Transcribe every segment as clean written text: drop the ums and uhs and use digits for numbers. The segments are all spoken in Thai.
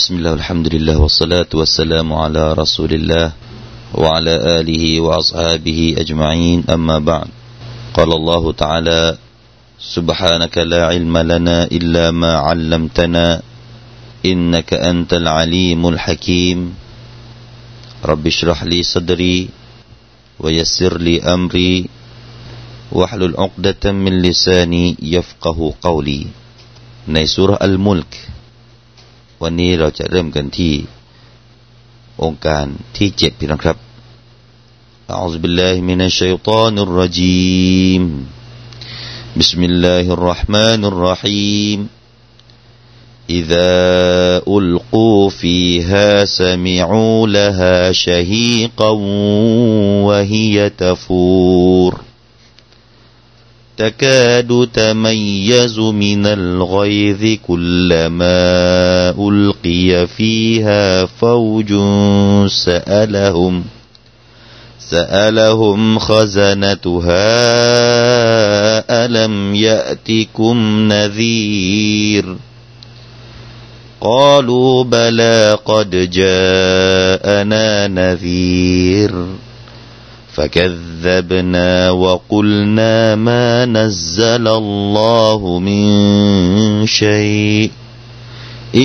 Bismillah, alhamdulillah, wassalatu wassalamu ala rasulillah wa ala alihi wa ashabihi ajma'in, amma ba'd. Qala Allah ta'ala, subhanaka la ilma lana illa ma 'allamtana, innaka antal alimul hakim. Rabbi shrah li sadri, wa yassir li amri, wahlul 'uqdatan min lisani yafqahu qawli. ในซูเราะห์อัลมุลกวันนี้เราจะเริ่มกันที่องค์การที่7พี่น้องครับอะอูซุบิลลาฮิมินัชชัยฏอนิรเราะญีมบิสมิลลาฮิรเราะห์มานิรเราะฮีมอิซาอุลกูฟีฮาซะมีอูลาฮาชะฮีกอวะฮิยะตะฟูรتكاد تميز من الغيظ كلما ألقي فيها فوج سألهم خزنتها ألم يأتكم نذير قالوا بلى قد جاءنا نذير فكذبنا وقلنا ما نزل الله من شيء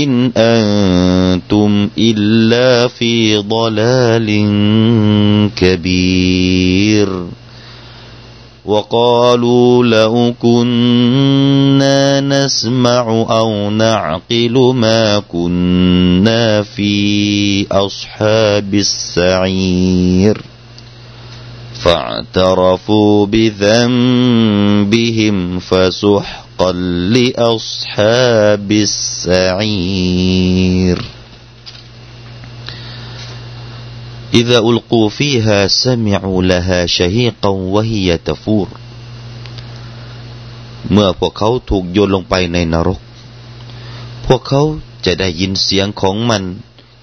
إن أنتم إلا في ضلال كبير وقالوا لو كنا نسمع أو نعقل ما كنا في أصحاب السعير فاعترفوا بذنبهم فسحقا لأصحاب السعير إذا ألقوا فيها سمعوا لها شهيقا وهي تفور เมื่อพวกเขาถูกโยนลงไปในนรกพวกเขาจะได้ยินเสียงของมัน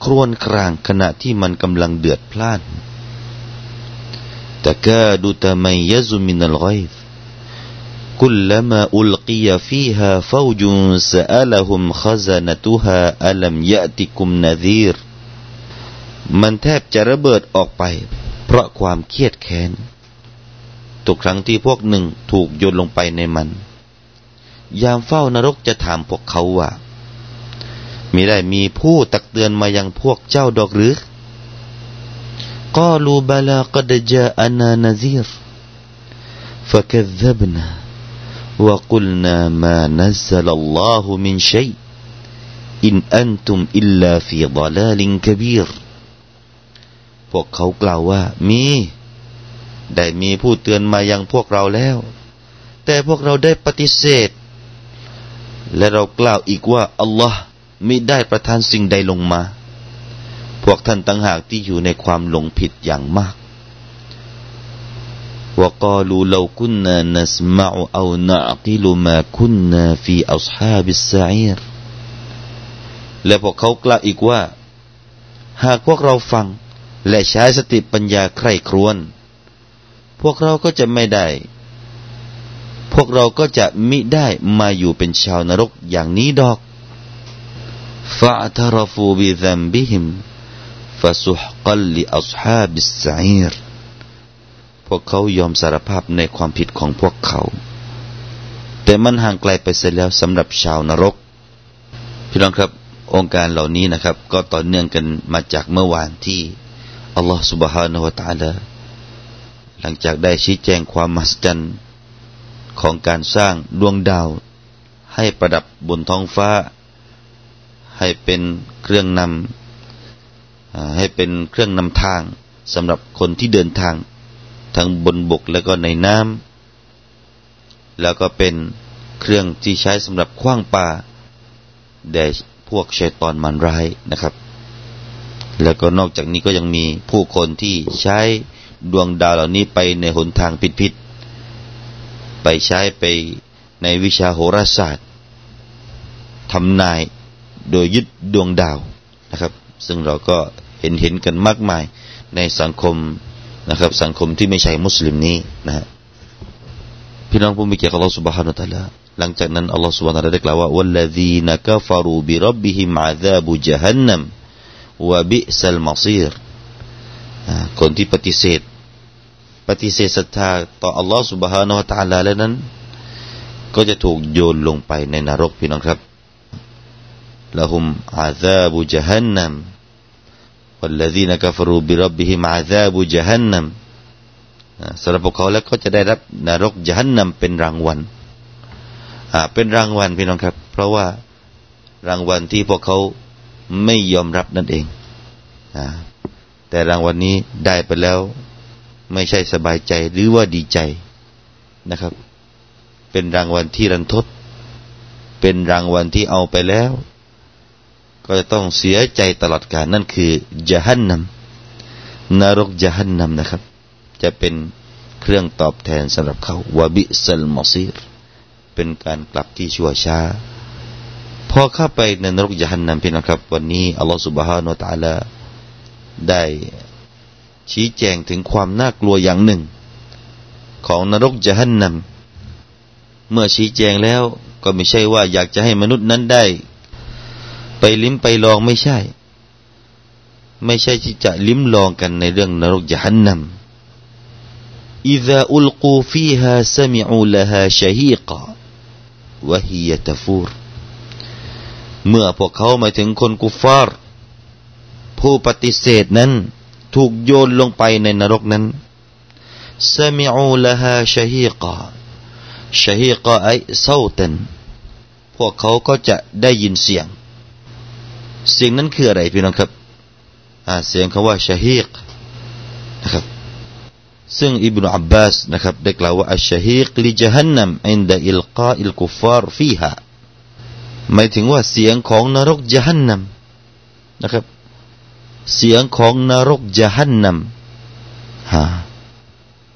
ครวญครางขณะที่มันกำลังเดือดพล่านتكاد تميز من الغيظ كلما ألقي فيها فوج سألهم خزنتها ألم يأتكم نذير มันแทบจะระเบิดออกไปเพราะความเครียดแค้นทุกครั้งที่พวกหนึ่งถูกโยนลงไปในมันยามเฝ้านรกจะถามพวกเขาว่ามิได้มีผู้ตักเตือนมายังพวกเจ้าดอกหรือقالوا بلى قد جاءنا نذير فكذبنا وقلنا ما نزل الله من شيء إن أنتم إلا في ضلال كبير พวกเขากล่าวว่ามีได้มีผู้เตือนมายังพวกเราแล้วแต่พวกเราได้ปฏิเสธและเรากล่าวอีกว่าอัลลอฮ์มิได้ประทานสิ่งใดลงมาพวกท่านต่างหากที่อยู่ในความหลงผิดอย่างมากวะกาลูลาวกุนนานัสมะอูเอานะอักิลุมากุนนาฟีอัศฮาบิสซะอีรและพวกเขากล่าวอีกว่าหากพวกเราฟังและใช้สติปัญญาใคร่ครวญพวกเราก็จะไม่ได้พวกเราก็จะมิได้มาอยู่เป็นชาวนรกอย่างนี้ดอกفاعترفوا بذنبهم فسحقا لأصحاب السعير พวกเขายอมสารภาพในความผิดของพวกเขาแต่มันห่างไกลไปเสียแล้วสำหรับชาวนรกพี่น้องครับองค์การเหล่านี้นะครับก็ต่อเนื่องกันมาจากเมื่อวานที่อัลลอฮฺ سبحانه และ تعالى หลังจากได้ชี้แจงความมหัศจรรย์ของการสร้างดวงดาวให้ประดับบนท้องฟ้าให้เป็นเครื่องนำทางสำหรับคนที่เดินทางทั้งบนบกแล้วก็ในน้ำแล้วก็เป็นเครื่องที่ใช้สำหรับขว้างปาแด่พวกชัยฏอนมารร้ายนะครับแล้วก็นอกจากนี้ก็ยังมีผู้คนที่ใช้ดวงดาวเหล่านี้ไปในหนทางผิดๆไปใช้ไปในวิชาโหราศาสตร์ทำนายโดยยึดดวงดาวนะครับซึ่งเราก็เห็นกันมากมายในสังคมนะครับสังคมที่ไม่ใช่มุสลิมนี้นะฮะพี่น้องผู้มีเกียรติอัลลอฮฺซุบฮานะฮูวะตะอาลา หลังจากนั้นอัลลอฮฺซุบฮานะฮูวะตะอาลาได้กล่าวว่าวัลลซีนะกัฟรูบิร็อบบิฮิมอาซาบุญะฮันนัมวะบิอซัลมะซีรคนที่ปฏิเสธศรัทธาต่ออัลลอฮฺซุบฮานะฮูวะตะอาลาแล้วนั้นก็จะถูกโยนลงไปในนรกพี่น้องครับละฮุมอาซาบุญะฮันนัมวัลลซีนะกัฟรูบิร็อบบิฮิมอาซาบุญะฮันนัมสำหรับพวกเขาแล้วก็จะได้รับนรกญะฮันนัมเป็นรางวัลเป็นรางวัลพี่น้องครับเพราะว่ารางวัลที่พวกเขาไม่ยอมรับนั่นเองแต่รางวัลนี้ได้ไปแล้วไม่ใช่สบายใจหรือว่าดีใจนะครับเป็นรางวัลที่รันทดเป็นรางวัลที่เอาไปแล้วก็จะต้องเสียใจตลอดกาลนั่นคือญะฮันนัมนรกญะฮันนัมนะครับจะเป็นเครื่องตอบแทนสำหรับเขาวะบิอซัลมะซีรเป็นการกลับที่ชั่วช้าพอเข้าไปในนรกญะฮันนัมพี่น้องครับวันนี้อัลลอฮฺซุบฮานะฮูวะตะอาลาได้ชี้แจงถึงความน่ากลัวอย่างหนึ่งของนรกญะฮันนัมเมื่อชี้แจงแล้วก็ไม่ใช่ว่าอยากจะให้มนุษย์นั้นได้ไปลิ้มไปลองไม่ใช่ที่จะลิ้มลองกันในเรื่องนรกญะฮันนัมإذا ألقوا فيها سمعوا لها شهيقا وهي تفور เมื่อพวกเขามาถึงคนกุฟาร์ผู้ปฏิเสธนั้นถูกโยนลงไปในนรกนั้น سمعوا لها شهيقا شهيقا أي صوتا พวกเขาก็จะได้ยินเสียงนั้นคืออะไรพี่น้องครับเสียงคำว่าชะฮีกนะครับซึ่งอิบนุอับบาสนะครับได้กล่าวว่าอัชชะฮีกลิญะฮันนัมอินดะอิลกออิลกุฟฟาร์ฟีฮาหมายถึงว่าเสียงของนรกญะฮันนัมนะครับเสียงของนรกญะฮันนัม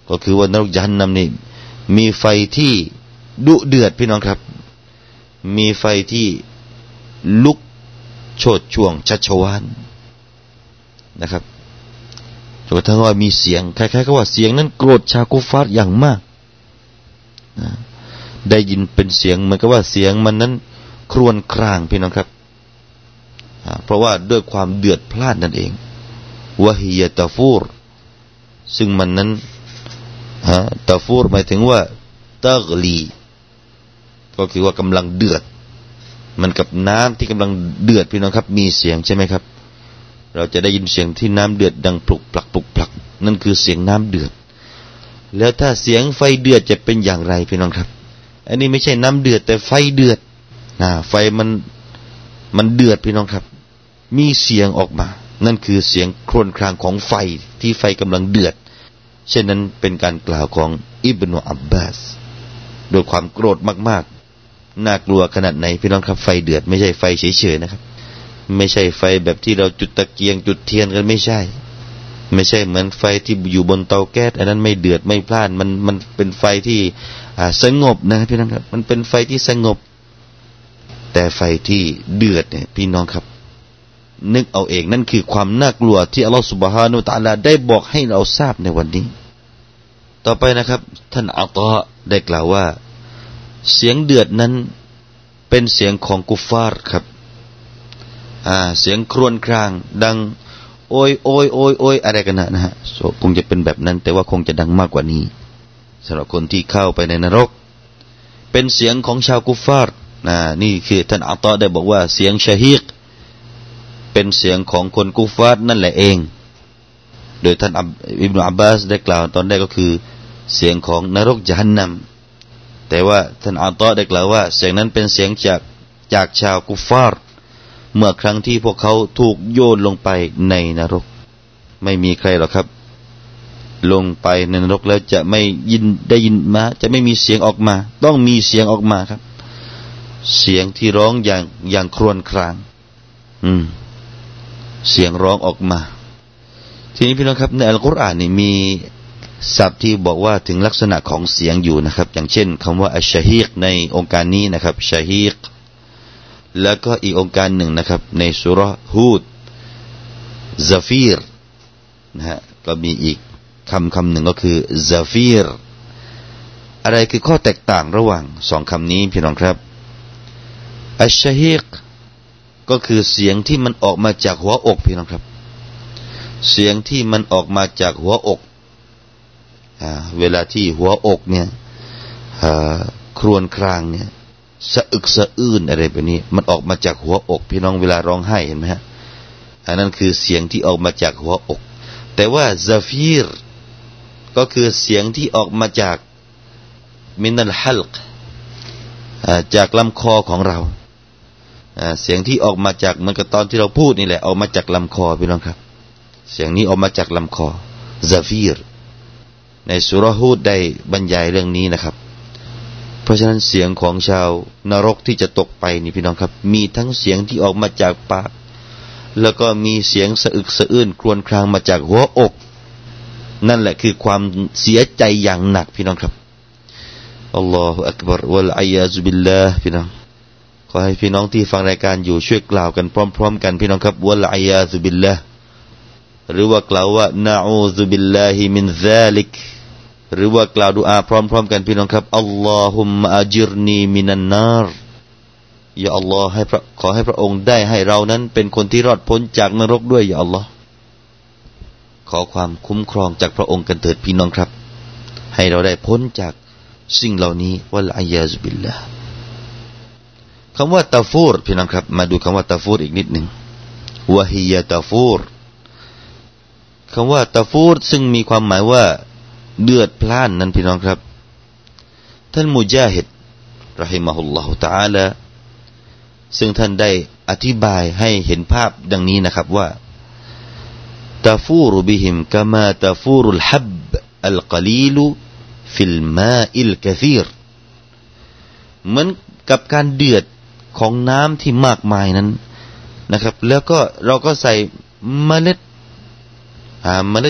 ก็คือว่านรกญะฮันนัมนี่มีไฟที่ดุเดือดพี่น้องครับมีไฟที่ลุกโชติช่วงชัชวาลนะครับจนกระทั่งว่ามีเสียงคล้ายๆกับว่าเสียงนั้นโกรธชาวกุฟาร์อย่างมากได้ยินเป็นเสียงเหมือนกับว่าเสียงมันนั้นครวญครางพี่น้องครับเพราะว่าด้วยความเดือดพล่านนั่นเองวะฮิยะตะฟูรซึ่งมันนั้นตะฟูรหมายถึงว่าตะกลีก็คือว่ากำลังเดือดมันกับน้ำที่กำลังเดือดพี่น้องครับมีเสียงใช่ไหมครับเราจะได้ยินเสียงที่น้ำเดือดดังปลุกปลักปลุกปลักนั่นคือเสียงน้ำเดือดแล้วถ้าเสียงไฟเดือดจะเป็นอย่างไรพี่น้องครับอันนี้ไม่ใช่น้ำเดือดแต่ไฟเดือดไฟมันเดือดพี่น้องครับมีเสียงออกมานั่นคือเสียงครวญครางของไฟที่ไฟกำลังเดือดเช่นนั้นเป็นการกล่าวของอิบนุอับบาสด้วยความโกรธมากๆน่ากลัวขนาดไหนพี่น้องครับไฟเดือดไม่ใช่ไฟเฉยๆนะครับไม่ใช่ไฟแบบที่เราจุดตะเกียงจุดเทียนกันไม่ใช่เหมือนไฟที่อยู่บนเตาแก๊สอันนั้นไม่เดือดไม่พล่านมันเป็นไฟที่สงบนะพี่น้องครับมันเป็นไฟที่สงบแต่ไฟที่เดือดเนี่ยพี่น้องครับนึกเอาเองนั่นคือความน่ากลัวที่อัลลอฮฺซุบฮานะฮูวะตะอาลาได้บอกให้เราทราบในวันนี้ต่อไปนะครับท่านอัตตาได้กล่าวว่าเสียงเดือดนั้นเป็นเสียงของกุฟาร์ครับเสียงครวญครางดังโอยโอยโอยโอยอะไรกันนะฮะคงจะเป็นแบบนั้นแต่ว่าคงจะดังมากกว่านี้สำหรับคนที่เข้าไปในนรกเป็นเสียงของชาวกุฟาร์นี่คือท่านอัตตาได้บอกว่าเสียงชะฮีกเป็นเสียงของคนกุฟาร์นั่นแหละเองโดยท่านอิบนุอับบาสได้กล่าวตอนแรกก็คือเสียงของนรกญะฮันนัมแต่ว่าท่านอัตตาได้กล่าวว่าเสียงนั้นเป็นเสียงจากชาวกุฟาร์เมื่อครั้งที่พวกเขาถูกโยนลงไปในนรกไม่มีใครหรอกครับลงไปในนรกแล้วจะไม่ยินได้ยินมาจะไม่มีเสียงออกมาต้องมีเสียงออกมาครับเสียงที่ร้องอย่างครวญครางเสียงร้องออกมาทีนี้พี่น้องครับในอัลกุรอานนี่มีศัพท์ที่บอกว่าถึงลักษณะของเสียงอยู่นะครับอย่างเช่นคำว่าอัชชะฮีกในองค์การนี้นะครับชะฮีกแล้วก็อีกองค์การหนึ่งนะครับในสุเราะห์ฮูดซะฟีรนะฮะก็มีอีกคำหนึ่งก็คือซะฟีร อะไรคือข้อแตกต่างระหว่างสองคำนี้พี่น้องครับอัชชะฮีกก็คือเสียงที่มันออกมาจากหัวอกพี่น้องครับเสียงที่มันออกมาจากหัวอกเวลาที่หัวอกเนี่ยครวญครางเนี่ยสะอึกสะอื้นอะไรแบบนี้มันออกมาจากหัวอกพี่น้องเวลาร้องไห้เห็นไหมฮะอันนั้นคือเสียงที่ออกมาจากหัวอกแต่ว่าซะฟีรก็คือเสียงที่ออกมาจากมินัลฮัลกจากลำคอของเราเสียงที่ออกมาจากเหมือนกับตอนที่เราพูดนี่แหละออกมาจากลำคอพี่น้องครับเสียงนี้ออกมาจากลำคอซะฟีรในซูเราะห์ฮุดได้บรรยายเรื่องนี้นะครับเพราะฉะนั้นเสียงของชาวนรกที่จะตกไปนี่พี่น้องครับมีทั้งเสียงที่ออกมาจากปากแล้วก็มีเสียงสะอึกสะอื้นครวญครางมาจากหัวอกนั่นแหละคือความเสียใจอย่างหนักพี่น้องครับอัลลอฮฺอักบัรวะลอัยยาซุบิลลาห์พี่น้องขอให้พี่น้องที่ฟังรายการอยู่ช่วยกล่าวกันพร้อมๆกันพี่น้องครับวะลอัยยาซุบิลลาห์หรือว่ากล่าวว่านะอูซุบิลลาฮิมินซาลิกหรือว่ากล่าวดุอาพร้อมๆกันพี่น้องครับอัลลอฮุมมะอัจรนีมินันนารยาอัลลอฮ์ขอให้พระองค์ได้ให้เรานั้นเป็นคนที่รอดพ้นจากนรกด้วยยาอัลลอฮ์ขอความคุ้มครองจากพระองค์กันเถิดพี่น้องครับให้เราได้พ้นจากสิ่งเหล่านี้วัลอัยยาซุบิลลาห์คำว่าตะฟูรพี่น้องครับมาดูคำว่าตะฟูรอีกนิดหนึ่งวะฮิยะตะฟูรคำว่าตะฟูรซึ่งมีความหมายว่าเดือดพล่านนั้นพี่น้องครับท่านมุญาฮิดเราะฮิมะฮุลลอฮุตะอาลาซึ่งท่านได้อธิบายให้เห็นภาพดังนี้นะครับว่าตะฟูรุบิฮิมกะมาตะฟูรุลฮับอัลกะลีลฟิลมาอิลกะซีรเหมือนกับการเดือดของน้ำที่มากมายนั้นนะครับแล้วก็เราก็ใส่เมล็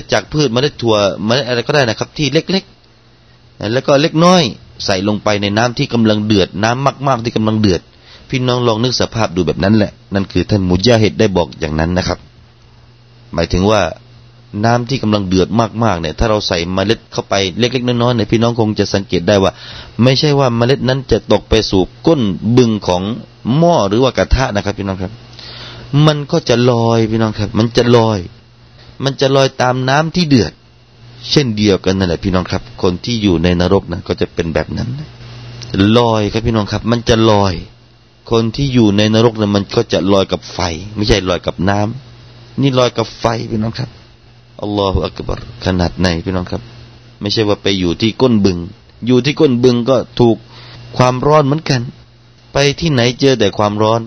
ดจากพืชเมล็ดถั่วเมล็ดอะไรก็ได้นะครับที่เล็กๆแล้วก็เล็กน้อยใส่ลงไปในน้ำที่กำลังเดือดน้ำมากๆที่กำลังเดือดพี่น้องลองนึกสภาพดูแบบนั้นแหละนั่นคือท่านมุญาฮิดได้บอกอย่างนั้นนะครับหมายถึงว่าน้ำที่กำลังเดือดมากๆเนี่ยถ้าเราใส่เมล็ดเข้าไปเล็กๆน้อยๆเนี่ยพี่น้องคงจะสังเกตได้ว่าไม่ใช่ว่าเมล็ดนั้นจะตกไปสู่ก้นบึงของหม้อหรือว่ากระทะนะครับพี่น้องครับมันก็จะลอยพี่น้องครับมันจะลอยตามน้ำที่เดือดเช่นเดียวกันนั่นแหละพี่น้องครับคนที่อยู่ในนรกนะก็จะเป็นแบบนั้นลอยครับพี่น้องครับมันจะลอยคนที่อยู่ในนรกนะมันก็จะลอยกับไฟไม่ใช่ลอยกับน้ำนี่ลอยกับไฟพี่น้องครับอัลลอฮฺอักบัรขนาดไหนพี่น้องครับไม่ใช่ว่าไปอยู่ที่ก้นบึงอยู่ที่ก้นบึงก็ถูกความร้อนเหมือนกันไปที่ไหนเจอแต่ความร้อน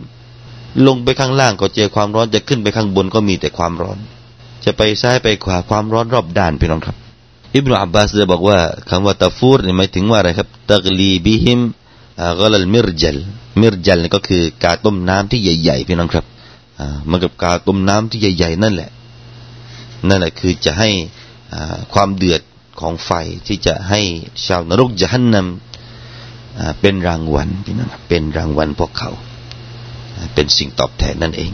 ลงไปข้างล่างก็เจอความร้อนจะขึ้นไปข้างบนก็มีแต่ความร้อนจะไปซ้ายไปขวาความร้อนรอบด้านพี่น้องครับอิบนุอับบาสได้บอกว่าคำว่าตะฟูรนี่หมายถึงว่าอะไรครับตักลีบิฮิมกะลัลมิรจัลนี่ก็คือกาต้มน้ำที่ใหญ่ๆพี่น้องครับมันกับกาต้มน้ำที่ใหญ่ๆนั่นแหละคือจะให้ความเดือดของไฟที่จะให้ชาวนรกญะฮันนัมเป็นรางวัลพี่น้องครับเป็นรางวัลพวกเขาเป็นสิ่งตอบแทนนั่นเอง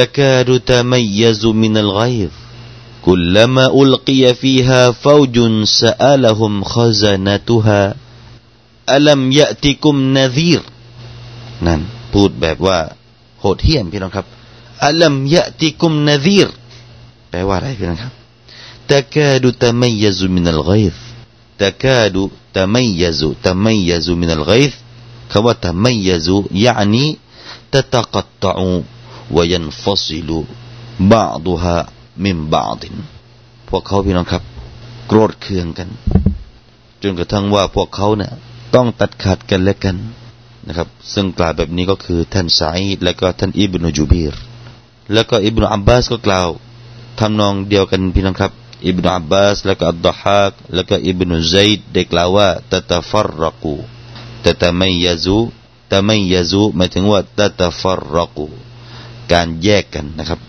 تكاد تميز من الغيظ كلما ألقي فيها فوج سألهم خزنتها ألم يأتكم نذير นั่นพูดแบบว่าโหดเหี้ยมพี่น้องครับ ألم يأتكم نذير แปลว่าอะไรพี่น้องครับ تكاد تميز من الغيظ تكاد تميز من الغيظ คำว่า تميز يعني تتقطع وينفصل بعضها من بعض พวกเขาพี่น้องครับโกรธเคืองกันจนกระทั่งว่าพวกเขาเนี่ยต้องตัดขาดกันและกันนะครับซึ่งกล่าวแบบนี้ก็คือท่านซะอีดและก็ท่านอิบนุจุบีรและก็อิบนุอับบาสก็กล่าวทำนองเดียวกันพี่น้องครับอิบนุอับบาสและก็อัดดะฮากและก็อิบนุซัยดได้กล่าวว่าตะตะฟัรรักูตะตะมัยยะซูตะมัยยะซูหมายถึงว่าตะตะฟัรรักูการแยกกันนะครับ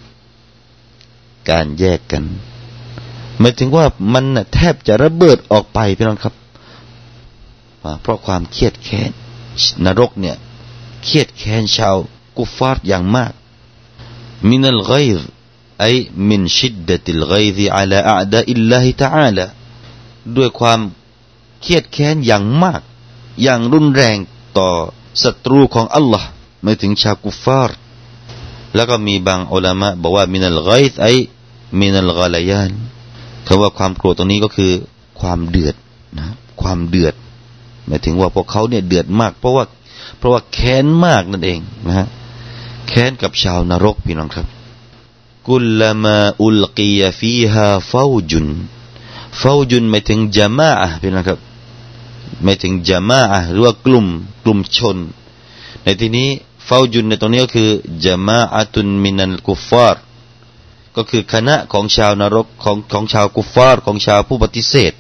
การแยกกันหมายถึงว่ามันแทบจะระเบิดออกไปพี่น้องครับเพราะความเครียดแค้นนรกเนี่ยเครียดแค้นชาวกุฟฟาร์อย่างมากมินัลฆอยซไอมินชิดดะติลฆอยซอะลาอะอดาอิลลาฮิตะอาลาด้วยความ เครียดแค้นอย่างมากอย่างรุนแรงต่อศัตรูของอัลลอฮ์ไม่ถึงชาวกุฟาร์แล้วก็มีบางอุลามะบอกว่ามินัลฆอยซไอมินัลฆอลยานคำว่าความโกรธตรงนี้ก็คือความเดือดนะความเดือดหมายถึงว่าพวกเขาเนี่ยเดือดมากเพราะว่าแค้นมากนั่นเองนะฮะแค้นกับชาวนรกพี่น้องครับกุลลามาอุลกียะฟีฮาฟาวจุนหมายถึงญะมาอะห์พี่น้องครับหมายถึงญะมาอะห์หรือว่ากลุ่มชนในที่นี้ฟาวจุนในตรงนี้ก็คือญะมาอะตุนมินัลกุฟฟาร์ก็คือคณะของชาวนรกของชาวกุฟฟาร์ของชาวผู้ปฏิเสธ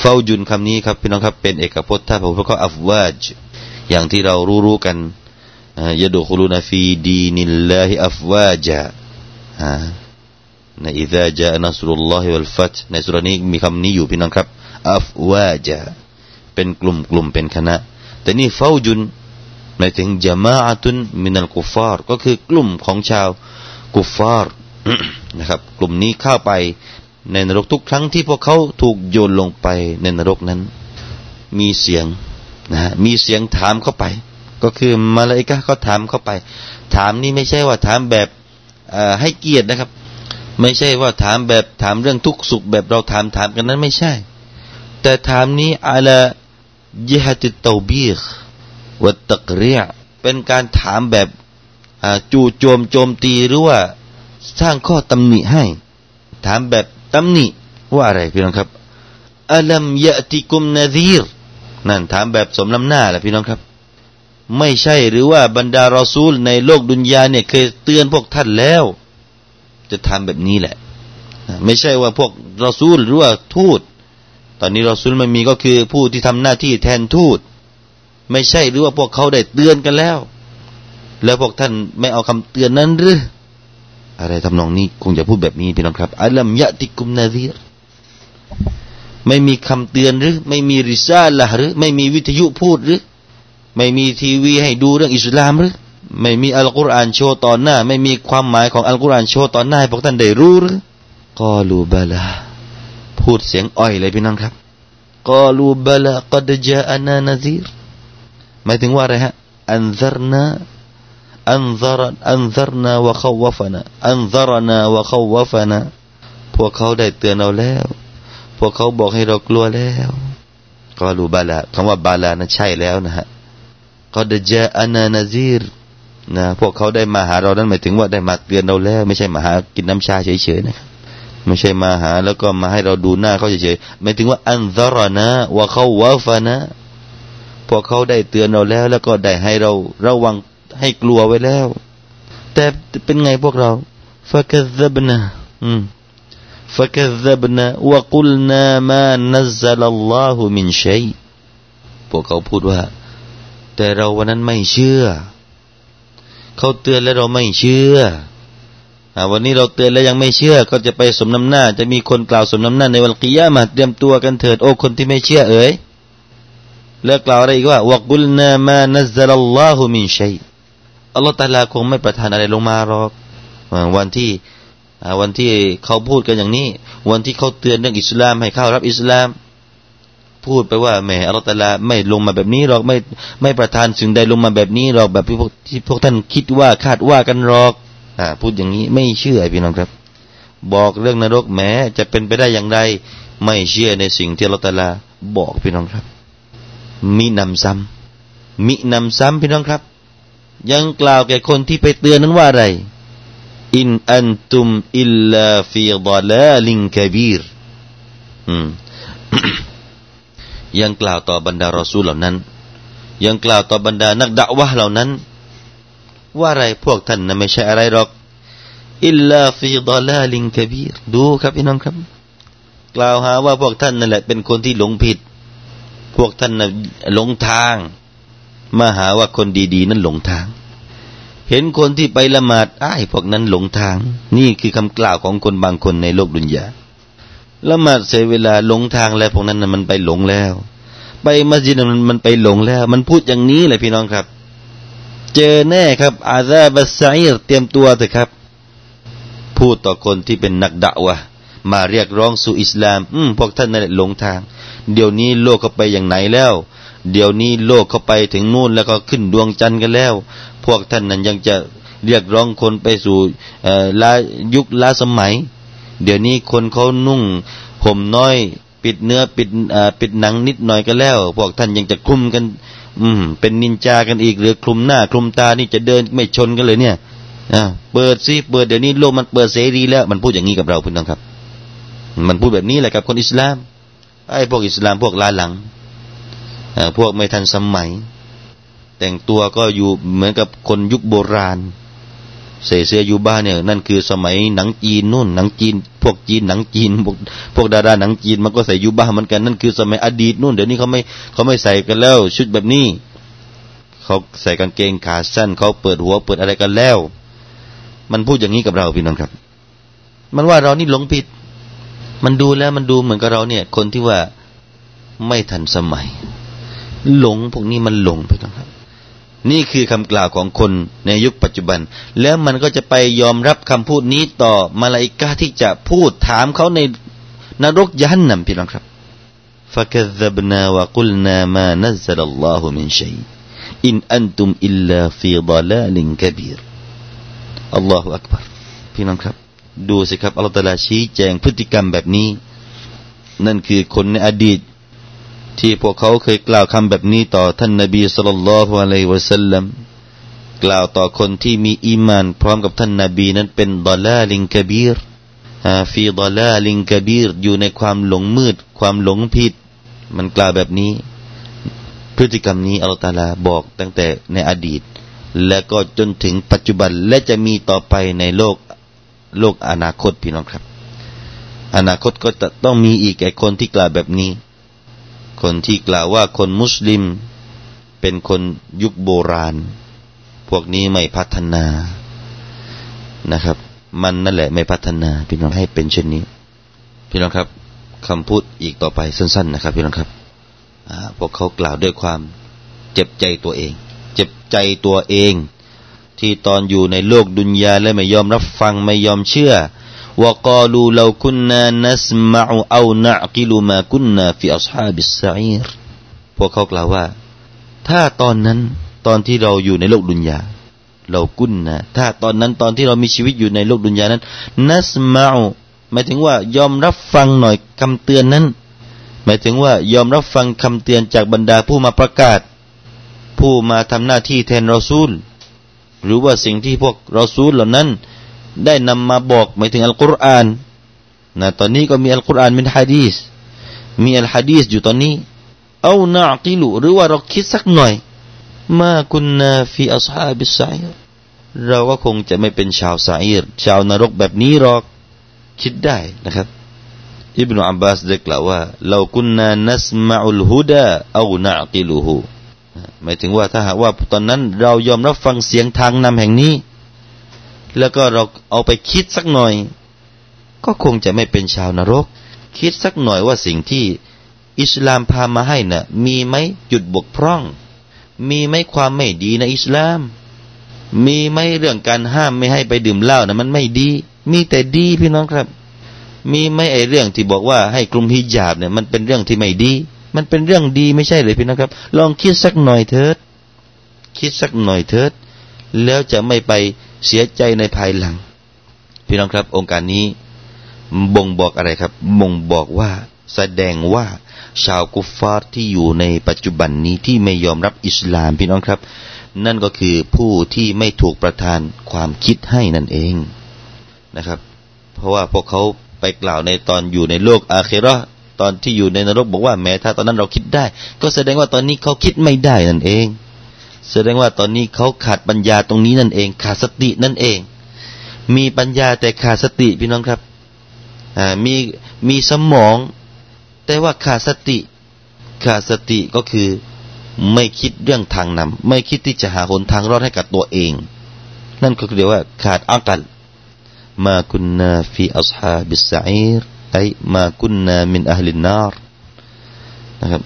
ฟาวจุนคำนี้ครับพี่น้องครับเป็นเอกพจน์ถ้าผมก็อัฟวาจอย่างที่เรารู้กันยะดูคุลูนฟีดีนิลลาฮิอัฟวาจาในอิซาจานัสรุลลอฮิวัลฟัตฮ์ในสุรานี้มีคำนี้อยู่พี่น้องครับอัฟวาจาเป็นกลุ่มเป็นคณะแต่นี่ฟาวจุนหมายถึงญะมาอะตุนมินัลกุฟฟาร์ก็คือกลุ่มของชาวกุฟฟาร์นะครับกลุ่มนี้เข้าไปในนรกทุกครั้งที่พวกเขาถูกโยนลงไปในนรกนั้นมีเสียงนะฮะมีเสียงถามเข้าไปก็คือมาลาอิกะฮ์ก็ถามเข้าไปถามนี่ไม่ใช่ว่าถามแบบให้เกียรตินะครับไม่ใช่ว่าถามแบบถามเรื่องทุกข์สุขแบบเราถามกันนั้นไม่ใช่แต่ถามนี้อะลาญิฮะติตเตาบีฆวัตตักรีอะห์เป็นการถามแบบจู่โจมโจมตีหรือว่าสร้างข้อตำหนิให้ถามแบบตำหนิว่าอะไรพี่น้องครับอะลัมยะติกุมนะซีรนั่นถามแบบสมน้ำหน้าแหละพี่น้องครับไม่ใช่หรือว่าบรรดารอซูลในโลกดุนยาเนี่ยเคยเตือนพวกท่านแล้วจะทำแบบนี้แหละไม่ใช่ว่าพวกรอซูลหรือว่าทูตตอนนี้รอซูลมันมีก็คือผู้ที่ทำหน้าที่แทนทูตไม่ใช่หรือว่าพวกเขาได้เตือนกันแล้วพวกท่านไม่เอาคำเตือนนั้นหรืออะไรทำนองนี้คงจะพูดแบบนี้พี่น้องครับอัลลัมยะติกุมนะซีรไม่มีคำเตือนหรือไม่มีริซาละห์หรือไม่มีวิทยุพูดหรือไม่มีทีวีให้ดูเรื่องอิสลามหรือไม่มีอัลกุรอานโชว์ตอนหน้าไม่มีความหมายของอัลกุรอานโชว์ตอนหน้าให้พวกท่านได้รู้หรือกอลูบะลาพูดเสียงอ่อยเลยพี่น้องครับกอลูบะลากัดจาอะนานะซีรหมายถึงว่าอะไรฮะอันซารนาอันซารนาวะคอวะฟะนาอันซารนาวะคอวะฟะนาพวกเขาได้เตือนเราแล้วพวกเขาบอกให้เรากลัวแล้วกอลูบะลาคำว่าบะลานะใช่แล้วนะฮะกัดจาอะนานะซีรนะพวกเขาได้มาหาเรานั้นหมายถึงว่าได้มาเตือนเราแล้วไม่ใช่มาหากินน้ำชาเฉยๆนะครับไม่ใช่มาหาแล้วก็มาให้เราดูหน้าเขาเฉยๆหมายถึงว่าอันซารนะวะคอวะฟะนะพวกเขาได้เตือนเราแล้วแล้วก็ได้ให้เราระวังให้กลัวไว้แล้วแต่เป็นไงพวกเราฟะกัซซับนะฟะกัซซับนะวะกุลนามานัซซัลลอฮุมินชัยพวกเขาพูดว่าแต่เราวันนั้นไม่เชื่อเขาเตือนแล้วเราไม่เชื่อวันนี้เราเตือนแล้วยังไม่เชื่อก็จะไปสมน้ำหน้าจะมีคนกล่าวสมน้ำหน้าในวันกิยามะฮ์เตรียมตัวกันเถิดโอ้คนที่ไม่เชื่อเอ๋ยแล้วกล่าวอะไรอีกว่าวะกุลนามานัซซัลลอฮุมินชัยอัลลอฮฺตะอาลาคงไม่ประทานอะไรลงมาหรอกวันที่เขาพูดกันอย่างนี้วันที่เขาเตือนเรื่องอิสลามให้เข้ารับอิสลามพูดไปว่าแหมอัลลอฮฺตะอาลาไม่ลงมาแบบนี้หรอกไม่ประทานสิ่งใดลงมาแบบนี้หรอกแบบที่พวกท่านคิดว่าคาดว่ากันหรอกพูดอย่างนี้ไม่เชื่อพี่น้องครับบอกเรื่องนรกแหมจะเป็นไปได้อย่างไรไม่เชื่อในสิ่งที่อัลลอฮฺตะอาลาบอกพี่น้องครับมินำซ้ำพี่น้องครับยังกล่าวแก่คนที่ไปเตือนนั้นว่าอะไรอินอันตุมอิลลาฟีฎอลาลินกะบีรยังกล่าวต่อบรรดารอซูลเหล่านั้นยังกล่าวต่อบรรดานักดะวะห์เหล่านั้นว่าอะไรพวกท่านนั้นไม่ใช่อะไรหรอกอิลลาฟีฎอลาลินกะบีรดูครับพี่น้องครับกล่าวหาว่าพวกท่านนั่นแหละเป็นคนที่หลงผิดพวกท่านน่ะหลงทางมาหาว่าคนดีๆนั้นหลงทางเห็นคนที่ไปละหมาดพวกนั้นหลงทางนี่คือคำกล่าวของคนบางคนในโลกดุนยาละหมาดเสียเวลาหลงทางแล้วพวกนั้นน่ะมันไปหลงแล้วไปมัสยิดมันไปหลงแล้วมันพูดอย่างนี้แหละพี่น้องครับเจอแน่ครับอาซาบัสซะอีรเตรียมตัวเถอะครับพูดต่อคนที่เป็นนักดะวะห์ มาเรียกร้องสู่อิสลามพวกท่านนั่นแหละหลงทางเดี๋ยวนี้โลกเข้าไปอย่างไหนแล้วเดี๋ยวนี้โลกเข้าไปถึงนู่นแล้วก็ขึ้นดวงจันทร์กันแล้วพวกท่านนั้นยังจะเรียกร้องคนไปสู่ยุคล้าสมัยเดี๋ยวนี้คนเขานุ่งห่มน้อยปิดเนื้อปิดหนังนิดหน่อยก็แล้วพวกท่านยังจะคลุมกันเป็นนินจากันอีกหรือคลุมหน้าคลุมตานี่จะเดินไม่ชนกันเลยเนี่ยเปิดสิเปิดเดี๋ยวนี้โลกมันเปิดเสรีแล้วมันพูดอย่างนี้กับเราพี่น้องครับมันพูดแบบนี้แหละกับคนอิสลามไอ้พวกอิสลามพวกล้าหลังพวกไม่ทันสมัยแต่งตัวก็อยู่เหมือนกับคนยุคโบราณใส่เสื้อยูบ้าเนี่ยนั่นคือสมัยหนังจีนนู่นหนังจีนพวกจีนหนังจีนพวกดาราหนังจีนมันก็ใส่ยูบ้าเหมือนกันนั่นคือสมัยอดีตนู่นเดี๋ยวนี้เขาไม่ใส่กันแล้วชุดแบบนี้เขาใส่กางเกงขาสั้นเขาเปิดหัวเปิดอะไรกันแล้วมันพูดอย่างนี้กับเราพี่น้องครับมันว่าเรานี่หลงผิดมันดูแล้วมันดูเหมือนกับเราเนี่ยคนที่ว่าไม่ทันสมัยหลงพวกนี้มันหลงพี่น้องครับนี่คือคำกล่าวของคนในยุคปัจจุบันแล้วมันก็จะไปยอมรับคำพูดนี้ต่อมลาอิกะฮ์ที่จะพูดถามเขาในนรกยะฮันนัมพี่น้องครับฟะกัซซับนาวะกุลนามานัซซะลัลลอฮุมินชัยอินอันตุมอิลลาฟีฎอลาลินกะบีรอัลลอฮุอักบัรพี่น้องครับดูสิครับอัลลอฮฺตะอาลาชี้แจงพฤติกรรมแบบนี้นั่นคือคนในอดีตที่พวกเขาเคยกล่าวคำแบบนี้ต่อท่านนบีศ็อลลัลลอฮุอะลัยฮิวะซัลลัมกล่าวต่อคนที่มีอีมานพร้อมกับท่านนบีนั้นเป็นดอลาลินกะบีรฟีดอลาลินกะบีรอยู่ในความหลงมืดความหลงผิดมันกล่าวแบบนี้พฤติกรรมนี้อัลลอฮฺตะอาลาบอกตั้งแต่ในอดีตและก็จนถึงปัจจุบันและจะมีต่อไปในโลกอนาคตพี่น้องครับอนาคตก็จะต้องมีอีกไอ้คนที่กล่าวแบบนี้คนที่กล่าวว่าคนมุสลิมเป็นคนยุคโบราณพวกนี้ไม่พัฒนานะครับมันนั่นแหละไม่พัฒนาพี่น้องให้เป็นเช่นนี้พี่น้องครับคำพูดอีกต่อไปสั้นๆนะครับพี่น้องครับพวกเขากล่าวด้วยความเจ็บใจตัวเองเจ็บใจตัวเองที่ตอนอยู่ในโลกดุนยาและไม่ยอมรับฟังไม่ยอมเชื่อวะกาลูลาวคุนนานัสมะอูเอานะกิลุมาคุนนาฟิอัศฮาบิสซะอีรพวกเขากล่าวว่าถ้าตอนนั้นตอนที่เราอยู่ในโลกดุนยาเรากุนนะถ้าตอนนั้นตอนที่เรามีชีวิตอยู่ในโลกดุนยานั้นนัสมะอูหมายถึงว่ายอมรับฟังหน่อยคำเตือนนั้นหมายถึงว่ายอมรับฟังคำเตือนจากบรรดาผู้มาประกาศผู้มาทำหน้าที่แทนรอซูลหรือว่าสิ่งที่พวกรอซูลเหล่านั้นได้นำมาบอกหมายถึงอัลกุรอานนะตอนนี้ก็มีอัลกุรอานมีหะดีษมีอัลหะดีษอยู่ตอนนี้เอานะกิลุหรือว่าเราคิดสักหน่อยมากุนนาฟีอัศฮาบิสซะอีรเราก็คงจะไม่เป็นชาวซะอีรชาวนรกแบบนี้หรอกคิดได้นะครับอิบนุอับบาสได้กล่าวว่าเรากุนนานัสมะอุลฮุดาเอานะกิลุฮูหมายถึงว่าถ้าหากว่าตอนนั้นเรายอมรับฟังเสียงทางนำแห่งนี้แล้วก็เราเอาไปคิดสักหน่อยก็คงจะไม่เป็นชาวนรกคิดสักหน่อยว่าสิ่งที่อิสลามพามาให้น่ะมีไหมจุดบกพร่องมีไหมความไม่ดีในอิสลามมีไหมเรื่องการห้ามไม่ให้ไปดื่มเหล้าน่ะมันไม่ดีมีแต่ดีพี่น้องครับมีไหมไอ้เรื่องที่บอกว่าให้กลุ่มฮิญาบเนี่ยมันเป็นเรื่องที่ไม่ดีมันเป็นเรื่องดีไม่ใช่เลยพี่น้องครับลองคิดสักหน่อยเถิดคิดสักหน่อยเถิดแล้วจะไม่ไปเสียใจในภายหลังพี่น้องครับองค์การนี้บ่งบอกอะไรครับบ่งบอกว่าแสดงว่าชาวกุฟฟาร์ที่อยู่ในปัจจุบันนี้ที่ไม่ยอมรับอิสลามพี่น้องครับนั่นก็คือผู้ที่ไม่ถูกประทานความคิดให้นั่นเองนะครับเพราะว่าพวกเขาไปกล่าวในตอนอยู่ในโลกอาคิเราะห์ตอนที่อยู่ในนรกบอกว่าแม้ถ้าตอนนั้นเราคิดได้ก็แสดงว่าตอนนี้เขาคิดไม่ได้นั่นเองแสดงว่าตอนนี้เขาขาดปัญญาตรงนี้นั่นเองขาดสตินั่นเองมีปัญญาแต่ขาดสติพี่น้องครับมีสมองแต่ว่าขาดสติขาดสติก็คือไม่คิดเรื่องทางนำไม่คิดที่จะหาหนทางรอดให้กับตัวเองนั่นก็คือเรียกว่าขาดอักลมาคุนนาฟีอัศฮาบิสซะอีรไอ้มากุนนามินอะห์ลินนารนะครับ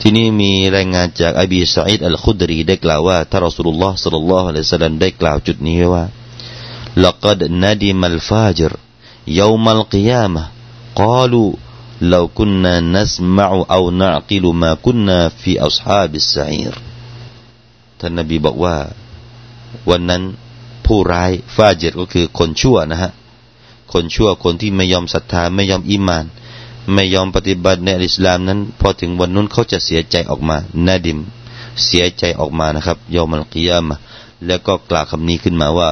ที่นี่มีรายงานจากอบีซะอีดอัลคุดรีได้กล่าวว่าท่านรอซูลุลลอฮ์ศ็อลลัลลอฮุอะลัยฮิวะซัลลัมได้กล่าวจุดนี้ไว้ว่าละกัดนะดิมัลฟาจิรยอมัลกิยามะฮ์ قالوا لو كنا نسمع أو نعقل ما كنا في أصحاب السعير ท่านนบีบอกว่าวันนั้นผู้ร้ายฟาเจรก็คือคนชั่วนะฮะคนชั่วคนที่ไม่ยอมศรัทธาไม่ยอมอีหม่านไม่ยอมปฏิบัติในอิสลามนั้นพอถึงวันนั้นเขาจะเสียใจออกมานาดิมเสียใจออกมานะครับยอมัลกิยามะห์แล้วก็กล่าวคำนี้ขึ้นมาว่า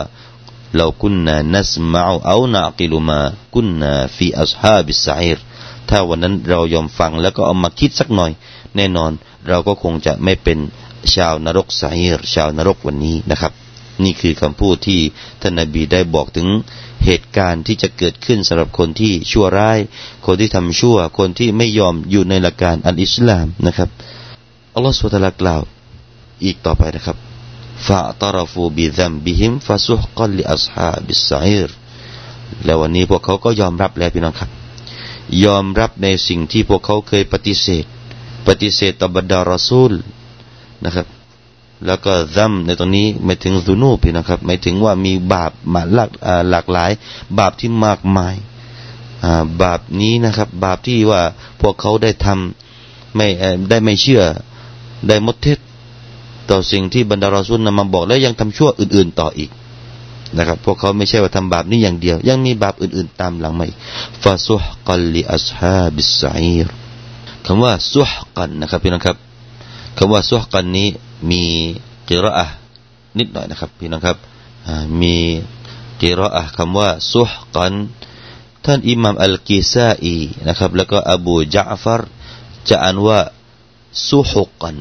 เรากุนนานัสมะอูเอานะกิลุมากุนนาฟีอัศฮาบิสซะอีรถ้าวันนั้นเรายอมฟังแล้วก็เอามาคิดสักหน่อยแน่นอนเราก็คงจะไม่เป็นชาวนรกซะอีรชาวนรกวันนี้นะครับนี่คือคำพูดที่ท่านนบีได้บอกถึงเหตุการณ์ที่จะเกิดขึ้นสำหรับคนที่ชั่วร้ายคนที่ทำชั่วคนที่ไม่ยอมอยู่ในหลักการอันอิสลามนะครับอัลลอฮฺซุบฮานะฮูวะตะอาลากล่าวอีกต่อไปนะครับฟะตะรฟูบิซัมบิฮิมฟะซุฮกัลลิอัศฮาบิสซะอีรแล้ววันนี้พวกเขาก็ยอมรับแล้วพี่น้องครับยอมรับในสิ่งที่พวกเขาเคยปฏิเสธต่อบรรดารอซูลนะครับแล้วก็ซัมในตรงนี้หมายถึงซุนูบนะครับหมายถึงว่ามีบาปมาหลากหลายบาปที่มากมายบาปนี้นะครับบาปที่ว่าพวกเขาได้ทำไม่เชื่อได้มดเท็จต่อสิ่งที่บรรดารอซูลนำมาบอกแล้วยังทำชั่วอื่นๆต่ออีกนะครับพวกเขาไม่ใช่ว่าทำบาปนี้อย่างเดียวยังมีบาปอื่นๆตามหลังมาฟาซุฮกัลลิอัศฮาบิสซะอีรคำว่าซุฮกันนะครับพี่น้องครับคำว่าซุฮกันนี้มีกิรออะห์นิดหน่อยนะครับพี่น้องครับมีกิรออะห์คำว่าซุฮกันท่านอิหม่ามอัลกิซาอีนะครับแล้วก็อบูญะอ์ฟัรจะอ่านว่าซุฮกัน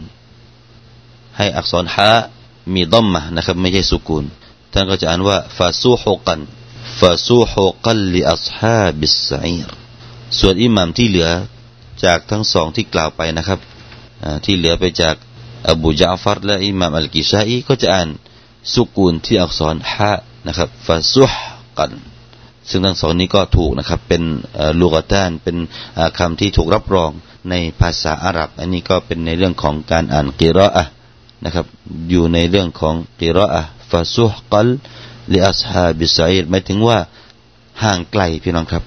ให้อักษรฮะมีดัมมะห์นะครับไม่ใช่สุกูนท่านก็จะอ่านว่าฟาซูฮกันฟาซูฮกันลิอัศฮาบิสซะอีรส่วนอิหม่ามที่เหลือจากทั้งสองที่กล่าวไปนะครับที่เหลือไปจากอบูญะอ์ฟัรและอิหม่ามอัลกิซาอีก็จะอ่านสุกูนที่อักษรฮะนะครับฟาซูฮกันซึ่งทั้งสองนี้ก็ถูกนะครับเป็นลูกะตานเป็นคำที่ถูกรับรองในภาษาอาหรับอันนี้ก็เป็นในเรื่องของการอ่านกิรออะห์นะครับอยู่ในเรื่องของกิรออะห์ฟาซุฮกัลลิอัศฮาบิสซะอีรหมายถึงว่าห่างไกลพี่น้องครับ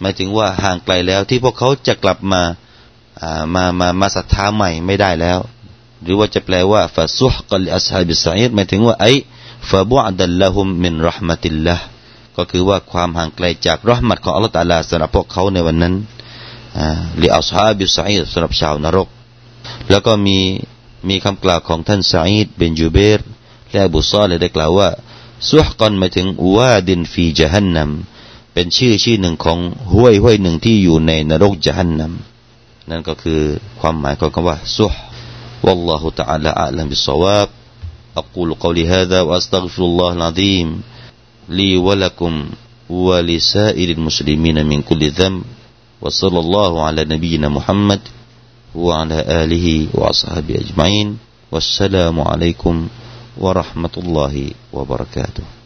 หมายถึงว่าห่างไกลแล้วที่พวกเขาจะกลับมาศรัทธาใหม่ไม่ได้แล้วหรือว่าจะแปลว่าฟาซุฮกัลลิอัศฮาบิสซะอีรหมายถึงว่าไอฟะบุอดัลละฮุมมินเราะห์มะติลลาห์ก็คือว่าความห่างไกลจากเราะห์มะตของอัลเลาะห์ตะอาลาสำหรับพวกเขาในวันนั้นลิอัศฮาบิสซะอีรสำหรับชาวนรกแล้วก็มีคำกล่าวของท่านซะอีดบินจุเบรและอบูซอลิฮได้กล่าวว่าซุฮกันหมายถึงวาดินฟีญะฮันนัมเป็นชื่อหนึ่งของห้วยหนึ่งที่อยู่ในนรกญะฮันนัมนั่นก็คือความหมายของคำว่าซุฮวัลลอฮุตะอาลาอาลัมบิศศอวาบอะกูลกอลีฮาซาวะอัสตัฆฟิรุลลอฮุลอะซีมลีวะละกุมวะลิซาอิริลมุสลิมีนมินกุลลิซัมวะศ็อลลัลลอฮุอะลานะบีนะมุฮัมมัดوعلى آله وأصحابه أجمعين والسلام عليكم ورحمة الله وبركاته